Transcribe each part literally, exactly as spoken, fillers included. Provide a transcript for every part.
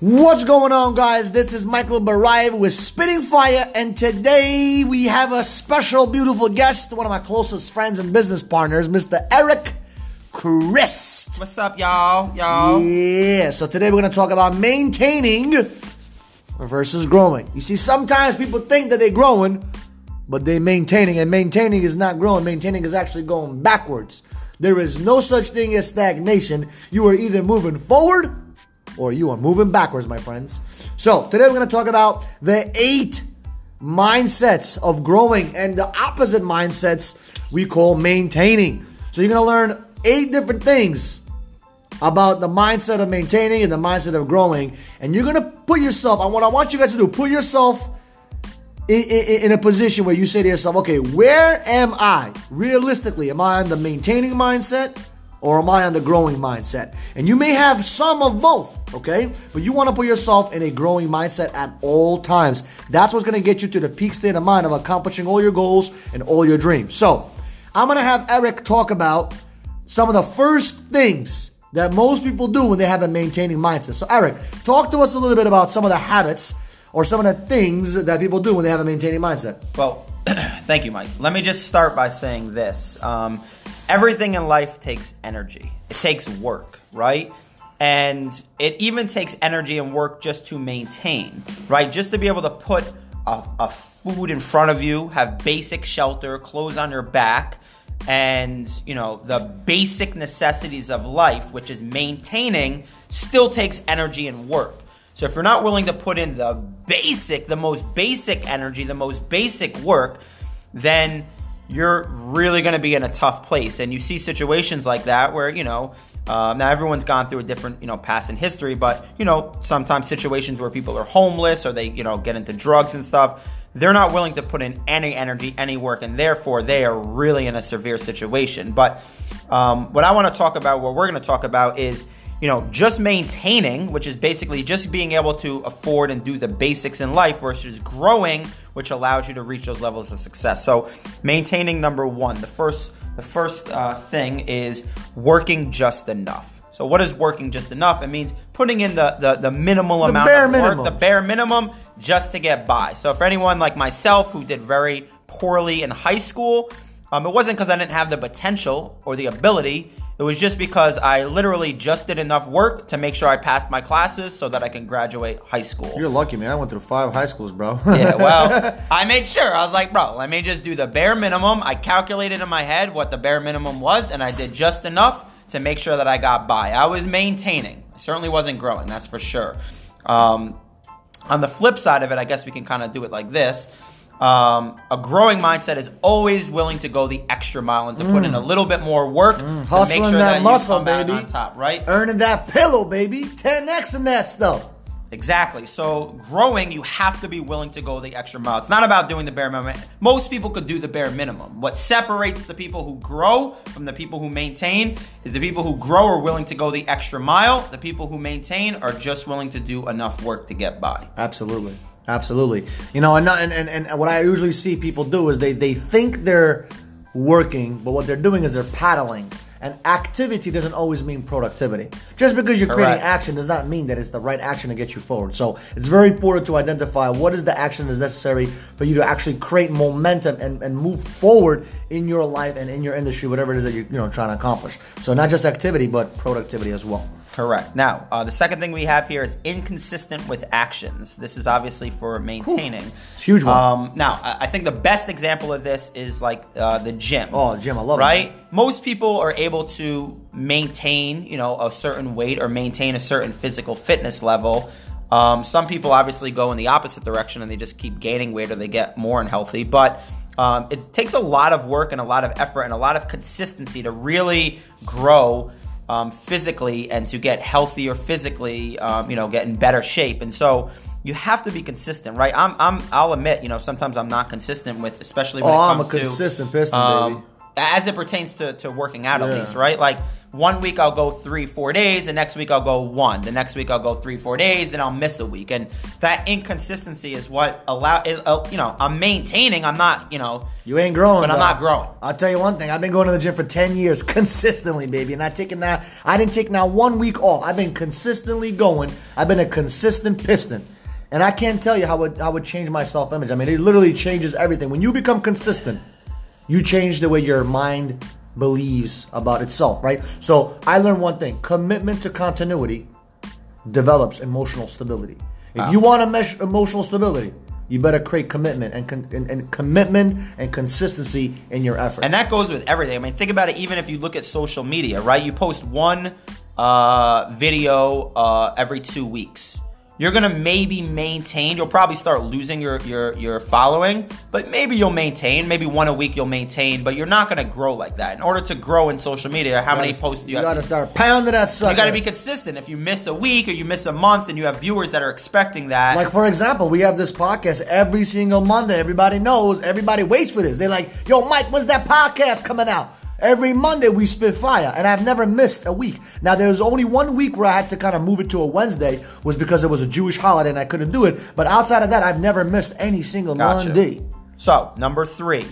What's going on, guys? This is Michael Beraiv with Spitting Fire, and today we have a special, beautiful guest, one of my closest friends and business partners, Mister Eric Christ. What's up, y'all? Y'all? Yeah, so today we're going to talk about maintaining versus growing. You see, sometimes people think that they're growing, but they're maintaining, and maintaining is not growing. Maintaining is actually going backwards. There is no such thing as stagnation. You are either moving forward or you are moving backwards, my friends. So today we're going to talk about the eight mindsets of growing and the opposite mindsets we call maintaining. So you're going to learn eight different things about the mindset of maintaining and the mindset of growing. And you're going to put yourself, and what I want you guys to do, put yourself in, in, in a position where you say to yourself, okay, where am I? Realistically, am I on the maintaining mindset? Or am I on the growing mindset? And you may have some of both, okay? But you want to put yourself in a growing mindset at all times. That's what's going to get you to the peak state of mind of accomplishing all your goals and all your dreams. So I'm going to have Eric talk about some of the first things that most people do when they have a maintaining mindset. So Eric, talk to us a little bit about some of the habits or some of the things that people do when they have a maintaining mindset. Well, thank you, Mike. Let me just start by saying this. Um, Everything in life takes energy. It takes work, right? And it even takes energy and work just to maintain, right? Just to be able to put a, a food in front of you, have basic shelter, clothes on your back, and, you know, the basic necessities of life, which is maintaining, still takes energy and work. So if you're not willing to put in the basic, the most basic energy, the most basic work, then you're really going to be in a tough place. And you see situations like that where, you know, um, now everyone's gone through a different, you know, past in history, but, you know, sometimes situations where people are homeless or they, you know, get into drugs and stuff, they're not willing to put in any energy, any work, and therefore they are really in a severe situation. But um, what I want to talk about, what we're going to talk about is, you know, just maintaining, which is basically just being able to afford and do the basics in life versus growing, which allows you to reach those levels of success. So maintaining, number one, the first the first uh, thing is working just enough. So what is working just enough? It means putting in the, the, the minimal amount of work, the bare minimum, just to get by. So for anyone like myself who did very poorly in high school, um, it wasn't because I didn't have the potential or the ability. It was just because I literally just did enough work to make sure I passed my classes so that I can graduate high school. You're lucky, man. I went through five high schools, bro. Yeah, well, I made sure. I was like, bro, let me just do the bare minimum. I calculated in my head what the bare minimum was, and I did just enough to make sure that I got by. I was maintaining. I certainly wasn't growing, that's for sure. Um, on the flip side of it, I guess we can kind of do it like this. Um, a growing mindset is always willing to go the extra mile and to mm. put in a little bit more work mm. to hustling make sure that, that muscle, you come baby. Out on top, right? Earning that pillow, baby. ten X-ing that stuff. Exactly. So growing, you have to be willing to go the extra mile. It's not about doing the bare minimum. Most people could do the bare minimum. What separates the people who grow from the people who maintain is the people who grow are willing to go the extra mile. The people who maintain are just willing to do enough work to get by. Absolutely. Absolutely. You know, and, and and and what I usually see people do is they, they think they're working, but what they're doing is they're paddling. And activity doesn't always mean productivity. Just because you're Correct. creating action does not mean that it's the right action to get you forward. So it's very important to identify what is the action that's necessary for you to actually create momentum and, and move forward in your life and in your industry, whatever it is that you're you know, trying to accomplish. So not just activity, but productivity as well. Correct. Now, uh, the second thing we have here is inconsistent with actions. This is obviously for maintaining. Cool. It's a huge one. Um, now, I think the best example of this is like uh, the gym. Oh, the gym. I love it. Right? That. Most people are able to maintain, you know, a certain weight or maintain a certain physical fitness level. Um, some people obviously go in the opposite direction and they just keep gaining weight or they get more unhealthy. But um, it takes a lot of work and a lot of effort and a lot of consistency to really grow Um, physically and to get healthier physically, um, you know, get in better shape. And so you have to be consistent, right? I'm, I'm, I'll admit, you know, sometimes I'm not consistent with, especially when oh, it comes to. Oh, I'm a consistent to, piston, um, baby. As it pertains to, to working out, yeah. at least, right? Like one week I'll go three, four days. The next week I'll go one. The next week I'll go three, four days. Then I'll miss a week. And that inconsistency is what allow. It, uh, you know, I'm maintaining. I'm not, you know. You ain't growing. But though. I'm not growing. I'll tell you one thing. I've been going to the gym for ten years consistently, baby. And I taken that. I didn't take now one week off. I've been consistently going. I've been a consistent piston. And I can't tell you how it, how it changed my self-image. I mean, it literally changes everything. When you become consistent, you change the way your mind believes about itself, right? So I learned one thing. Commitment to continuity develops emotional stability. If um, you want to measure emotional stability, you better create commitment and, con- and and commitment and consistency in your efforts. And that goes with everything. I mean, think about it. Even if you look at social media, right? You post one uh, video uh, every two weeks. You're gonna maybe maintain. You'll probably start losing your your your following, but maybe you'll maintain. Maybe one a week you'll maintain, but you're not gonna grow like that. In order to grow in social media, how gotta, many posts do you, you have? You gotta to, start pounding that sucker. You gotta be consistent. If you miss a week or you miss a month, and you have viewers that are expecting that. Like for example, we have this podcast every single Monday. Everybody knows. Everybody waits for this. They're like, "Yo, Mike, when's that podcast coming out?" Every Monday we spit fire, and I've never missed a week. Now, there was only one week where I had to kind of move it to a Wednesday, was because it was a Jewish holiday and I couldn't do it. But outside of that, I've never missed any single gotcha. Monday. So, number three,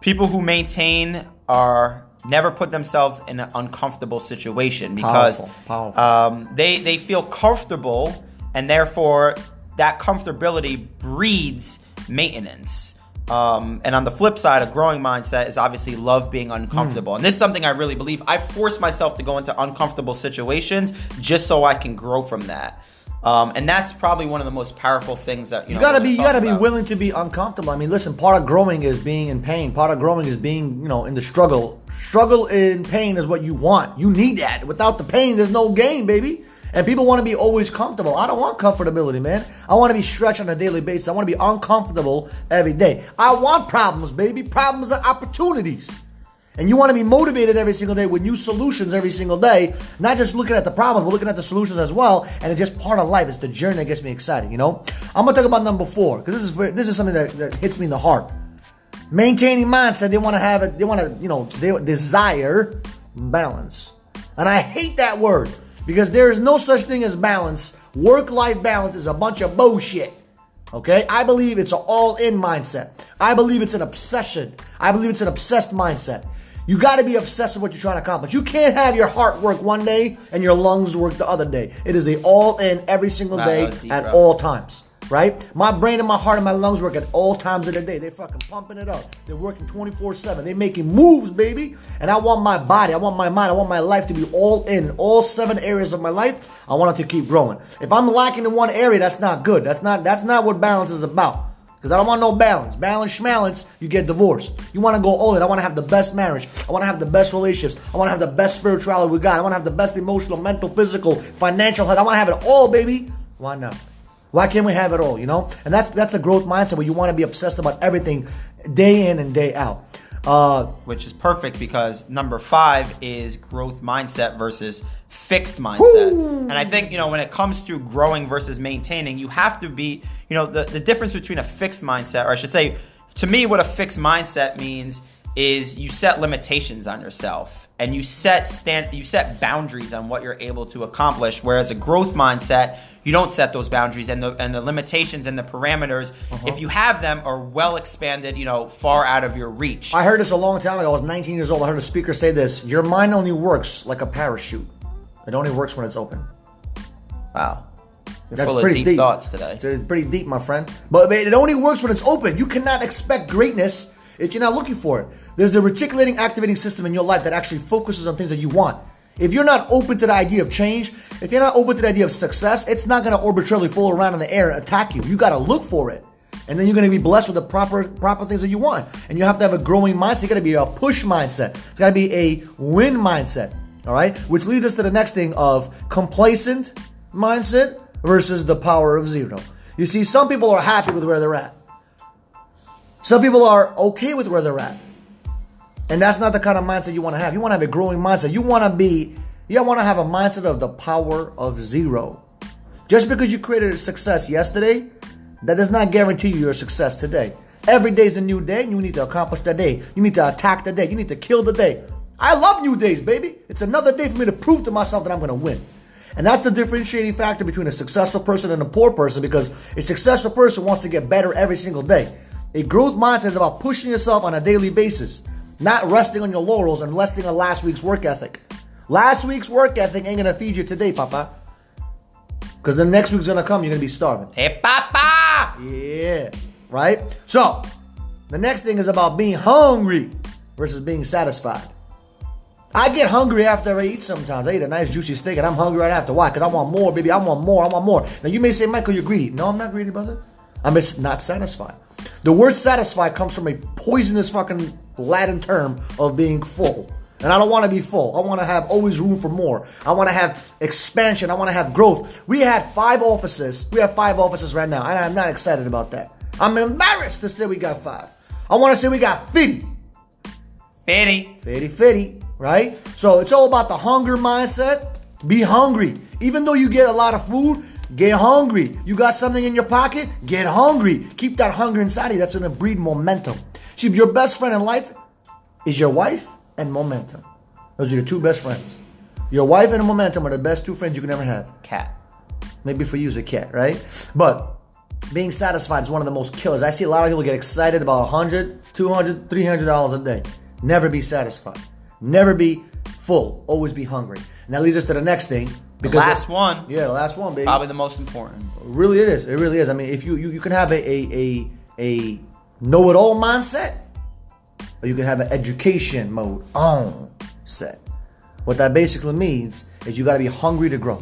people who maintain are never put themselves in an uncomfortable situation because powerful, powerful. Um, they, they feel comfortable, and therefore that comfortability breeds maintenance. Um, and on the flip side, a growing mindset is obviously love being uncomfortable. Mm. And this is something I really believe. I force myself to go into uncomfortable situations just so I can grow from that. Um, and that's probably one of the most powerful things that, you know, you gotta be, you gotta be willing to be uncomfortable. I mean, listen, part of growing is being in pain. Part of growing is being, you know, in the struggle. Struggle and pain is what you want. You need that. Without the pain, there's no gain, baby. And people want to be always comfortable. I don't want comfortability, man. I want to be stretched on a daily basis. I want to be uncomfortable every day. I want problems, baby. Problems are opportunities. And you want to be motivated every single day with new solutions every single day. Not just looking at the problems, but looking at the solutions as well. And it's just part of life. It's the journey that gets me excited, you know? I'm going to talk about number four, because this is this is something that, that hits me in the heart. Maintaining mindset. They want to have it. They want to, you know, they desire balance. And I hate that word. Because there is no such thing as balance. Work-life balance is a bunch of bullshit. Okay? I believe it's an all-in mindset. I believe it's an obsession. I believe it's an obsessed mindset. You got to be obsessed with what you're trying to accomplish. You can't have your heart work one day and your lungs work the other day. It is the all-in every single day at all times. Right? My brain and my heart and my lungs work at all times of the day. They're fucking pumping it up. They're working twenty-four seven. They're making moves, baby. And I want my body, I want my mind, I want my life to be all in. All seven areas of my life, I want it to keep growing. If I'm lacking in one area, that's not good. That's not that's not what balance is about. Because I don't want no balance. Balance, schmalance, you get divorced. You want to go all in. I want to have the best marriage. I want to have the best relationships. I want to have the best spirituality we got. I want to have the best emotional, mental, physical, financial health. I want to have it all, baby. Why not? Why can't we have it all, you know? And that's that's the growth mindset where you want to be obsessed about everything day in and day out. Uh, Which is perfect because number five is growth mindset versus fixed mindset. Whoo. And I think, you know, when it comes to growing versus maintaining, you have to be, you know, the, the difference between a fixed mindset, or I should say, to me, what a fixed mindset means is you set limitations on yourself and you set stand, you set boundaries on what you're able to accomplish. Whereas a growth mindset, you don't set those boundaries, and the and the limitations and the parameters, uh-huh. if you have them, are well expanded, you know, far out of your reach. I heard this a long time ago. I was nineteen years old. I heard a speaker say this: your mind only works like a parachute. It only works when it's open. Wow. You're That's full pretty of deep, deep thoughts today. It's pretty deep, my friend. But it only works when it's open. You cannot expect greatness if you're not looking for it. There's the reticulating activating system in your life that actually focuses on things that you want. If you're not open to the idea of change, if you're not open to the idea of success, it's not going to arbitrarily fall around in the air and attack you. You got to look for it. And then you're going to be blessed with the proper proper things that you want. And you have to have a growing mindset. It's got to be a push mindset. It's got to be a win mindset. All right? Which leads us to the next thing of complacent mindset versus the power of zero. You see, some people are happy with where they're at. Some people are okay with where they're at. And that's not the kind of mindset you want to have. You want to have a growing mindset. You want to be, you want to have a mindset of the power of zero. Just because you created a success yesterday, that does not guarantee you your success today. Every day is a new day, and you need to accomplish the day. You need to attack the day. You need to kill the day. I love new days, baby. It's another day for me to prove to myself that I'm going to win. And that's the differentiating factor between a successful person and a poor person, because a successful person wants to get better every single day. A growth mindset is about pushing yourself on a daily basis, not resting on your laurels and resting on last week's work ethic. Last week's work ethic ain't going to feed you today, Papa. Because the next week's going to come, you're going to be starving. Hey, Papa! Yeah, right? So, the next thing is about being hungry versus being satisfied. I get hungry after I eat sometimes. I eat a nice juicy steak and I'm hungry right after. Why? Because I want more, baby. I want more. I want more. Now, you may say, Michael, you're greedy. No, I'm not greedy, brother. I'm just not satisfied. The word satisfied comes from a poisonous fucking Latin term of being full. And I don't want to be full. I want to have always room for more. I want to have expansion. I want to have growth. We had five offices. We have five offices right now. And I'm not excited about that. I'm embarrassed to say we got five. I want to say we got fifty. fifty. fifty, fifty, right? So it's all about the hunger mindset. Be hungry. Even though you get a lot of food, get hungry. You got something in your pocket? Get hungry. Keep that hunger inside of you. That's going to breed momentum. See, your best friend in life is your wife and momentum. Those are your two best friends. Your wife and momentum are the best two friends you can ever have. Cat. Maybe for you it's a cat, right? But being satisfied is one of the most killers. I see a lot of people get excited about one hundred dollars, two hundred dollars, three hundred dollars a day. Never be satisfied. Never be full. Always be hungry. And that leads us to the next thing. Because the last that, one. Yeah, the last one, baby. Probably the most important. Really it is. It really is. I mean, if you, you, you can have a, a, a, a know-it-all mindset, or you can have an education mode on set. What that basically means is you got to be hungry to grow.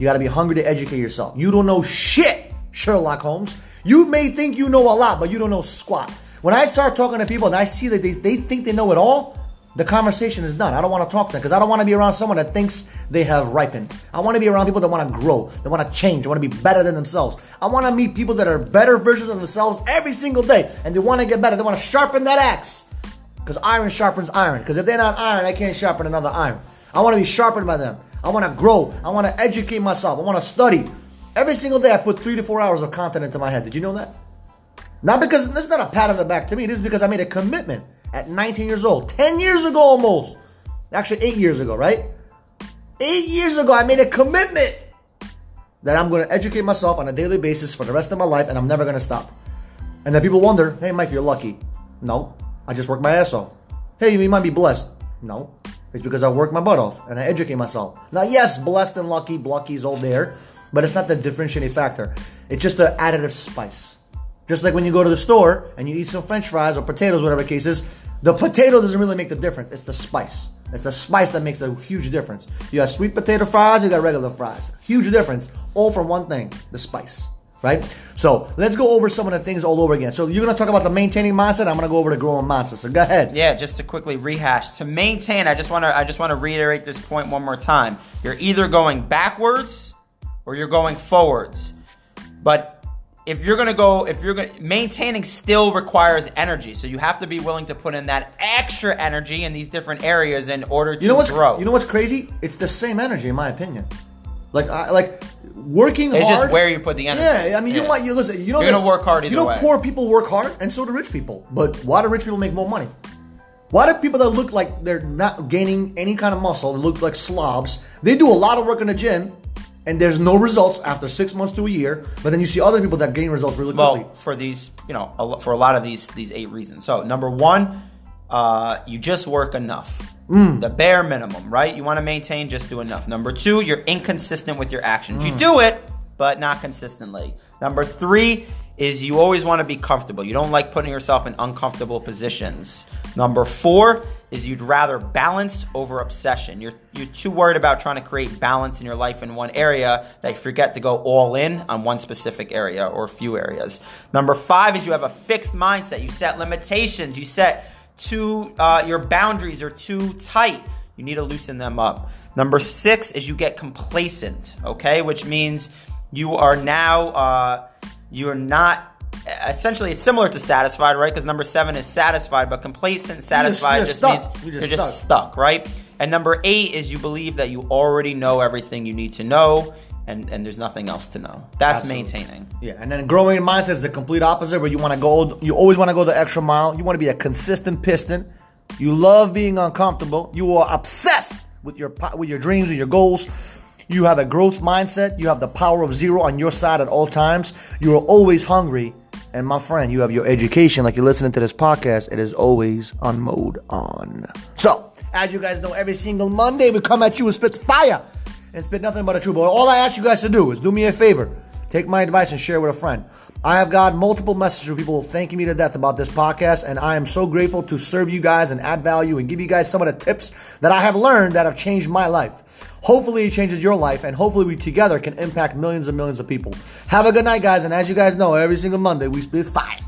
You got to be hungry to educate yourself. You don't know shit, Sherlock Holmes. You may think you know a lot, but you don't know squat. When I start talking to people and I see that they, they think they know it all, the conversation is done. I don't want to talk to them because I don't want to be around someone that thinks they have ripened. I want to be around people that want to grow, that want to change, that want to be better than themselves. I want to meet people that are better versions of themselves every single day, and they want to get better. They want to sharpen that axe. Because iron sharpens iron. Because if they're not iron, I can't sharpen another iron. I want to be sharpened by them. I want to grow. I want to educate myself. I want to study. Every single day I put three to four hours of content into my head. Did you know that? Not because, this is not a pat on the back to me. This is because I made a commitment at nineteen years old. ten years ago almost. Actually eight years ago, right? eight years ago I made a commitment that I'm going to educate myself on a daily basis for the rest of my life, and I'm never going to stop. And then people wonder, hey Mike, you're lucky. No. I just work my ass off. Hey, you might be blessed. No, it's because I work my butt off and I educate myself. Now, yes, blessed and lucky, blocky's all there, but it's not the differentiating factor. It's just the additive spice. Just like when you go to the store and you eat some french fries or potatoes, whatever the case is, the potato doesn't really make the difference. It's the spice. It's the spice that makes a huge difference. You got sweet potato fries, you got regular fries. Huge difference, all from one thing, the spice. Right? So let's go over some of the things all over again. So you're going to talk about the maintaining mindset. I'm going to go over the growing mindset. So go ahead. Yeah, just to quickly rehash. To maintain, I just want to I just want to reiterate this point one more time. You're either going backwards or you're going forwards. But if you're going to go, if you're going to, maintaining still requires energy. So you have to be willing to put in that extra energy in these different areas in order to you know what's, grow. You know what's crazy? It's the same energy, in my opinion. Like, I, like working it's hard. It's just where you put the energy. Yeah, I mean, you yeah. want you listen. You know, you're gonna work hard either way. You know, way. Poor people work hard, and so do rich people. But why do rich people make more money? Why do people that look like they're not gaining any kind of muscle, that look like slobs, they do a lot of work in the gym, and there's no results after six months to a year. But then you see other people that gain results really quickly. Well, for these, you know, for a lot of these, these eight reasons. So number one, uh, you just work enough. Mm. The bare minimum, right? You want to maintain, just do enough. Number two, you're inconsistent with your actions. Mm. You do it, but not consistently. Number three is you always want to be comfortable. You don't like putting yourself in uncomfortable positions. Number four is you'd rather balance over obsession. You're you're too worried about trying to create balance in your life in one area that you forget to go all in on one specific area or a few areas. Number five is you have a fixed mindset. You set limitations. You set... Too, uh, your boundaries are too tight. You need to loosen them up. Number six is you get complacent, okay? Which means you are now, uh, you are not, essentially it's similar to satisfied, right? Because number seven is satisfied, but complacent, satisfied you're just, you're just means you're just, you're just stuck. stuck, right? And number eight is you believe that you already know everything you need to know. And and there's nothing else to know. That's Absolutely. Maintaining. Yeah, and then growing mindset is the complete opposite, where you want to go. You always want to go the extra mile. You want to be a consistent piston. You love being uncomfortable. You are obsessed with your with your dreams and your goals. You have a growth mindset. You have the power of zero on your side at all times. You are always hungry. And my friend, you have your education. Like you're listening to this podcast, it is always on mode on. So, as you guys know, every single Monday we come at you and spit fire and spit nothing but the truth. But all I ask you guys to do is do me a favor. Take my advice and share with a friend. I have got multiple messages from people thanking me to death about this podcast, and I am so grateful to serve you guys and add value and give you guys some of the tips that I have learned that have changed my life. Hopefully it changes your life, and hopefully we together can impact millions and millions of people. Have a good night, guys, and as you guys know, every single Monday we spit fire.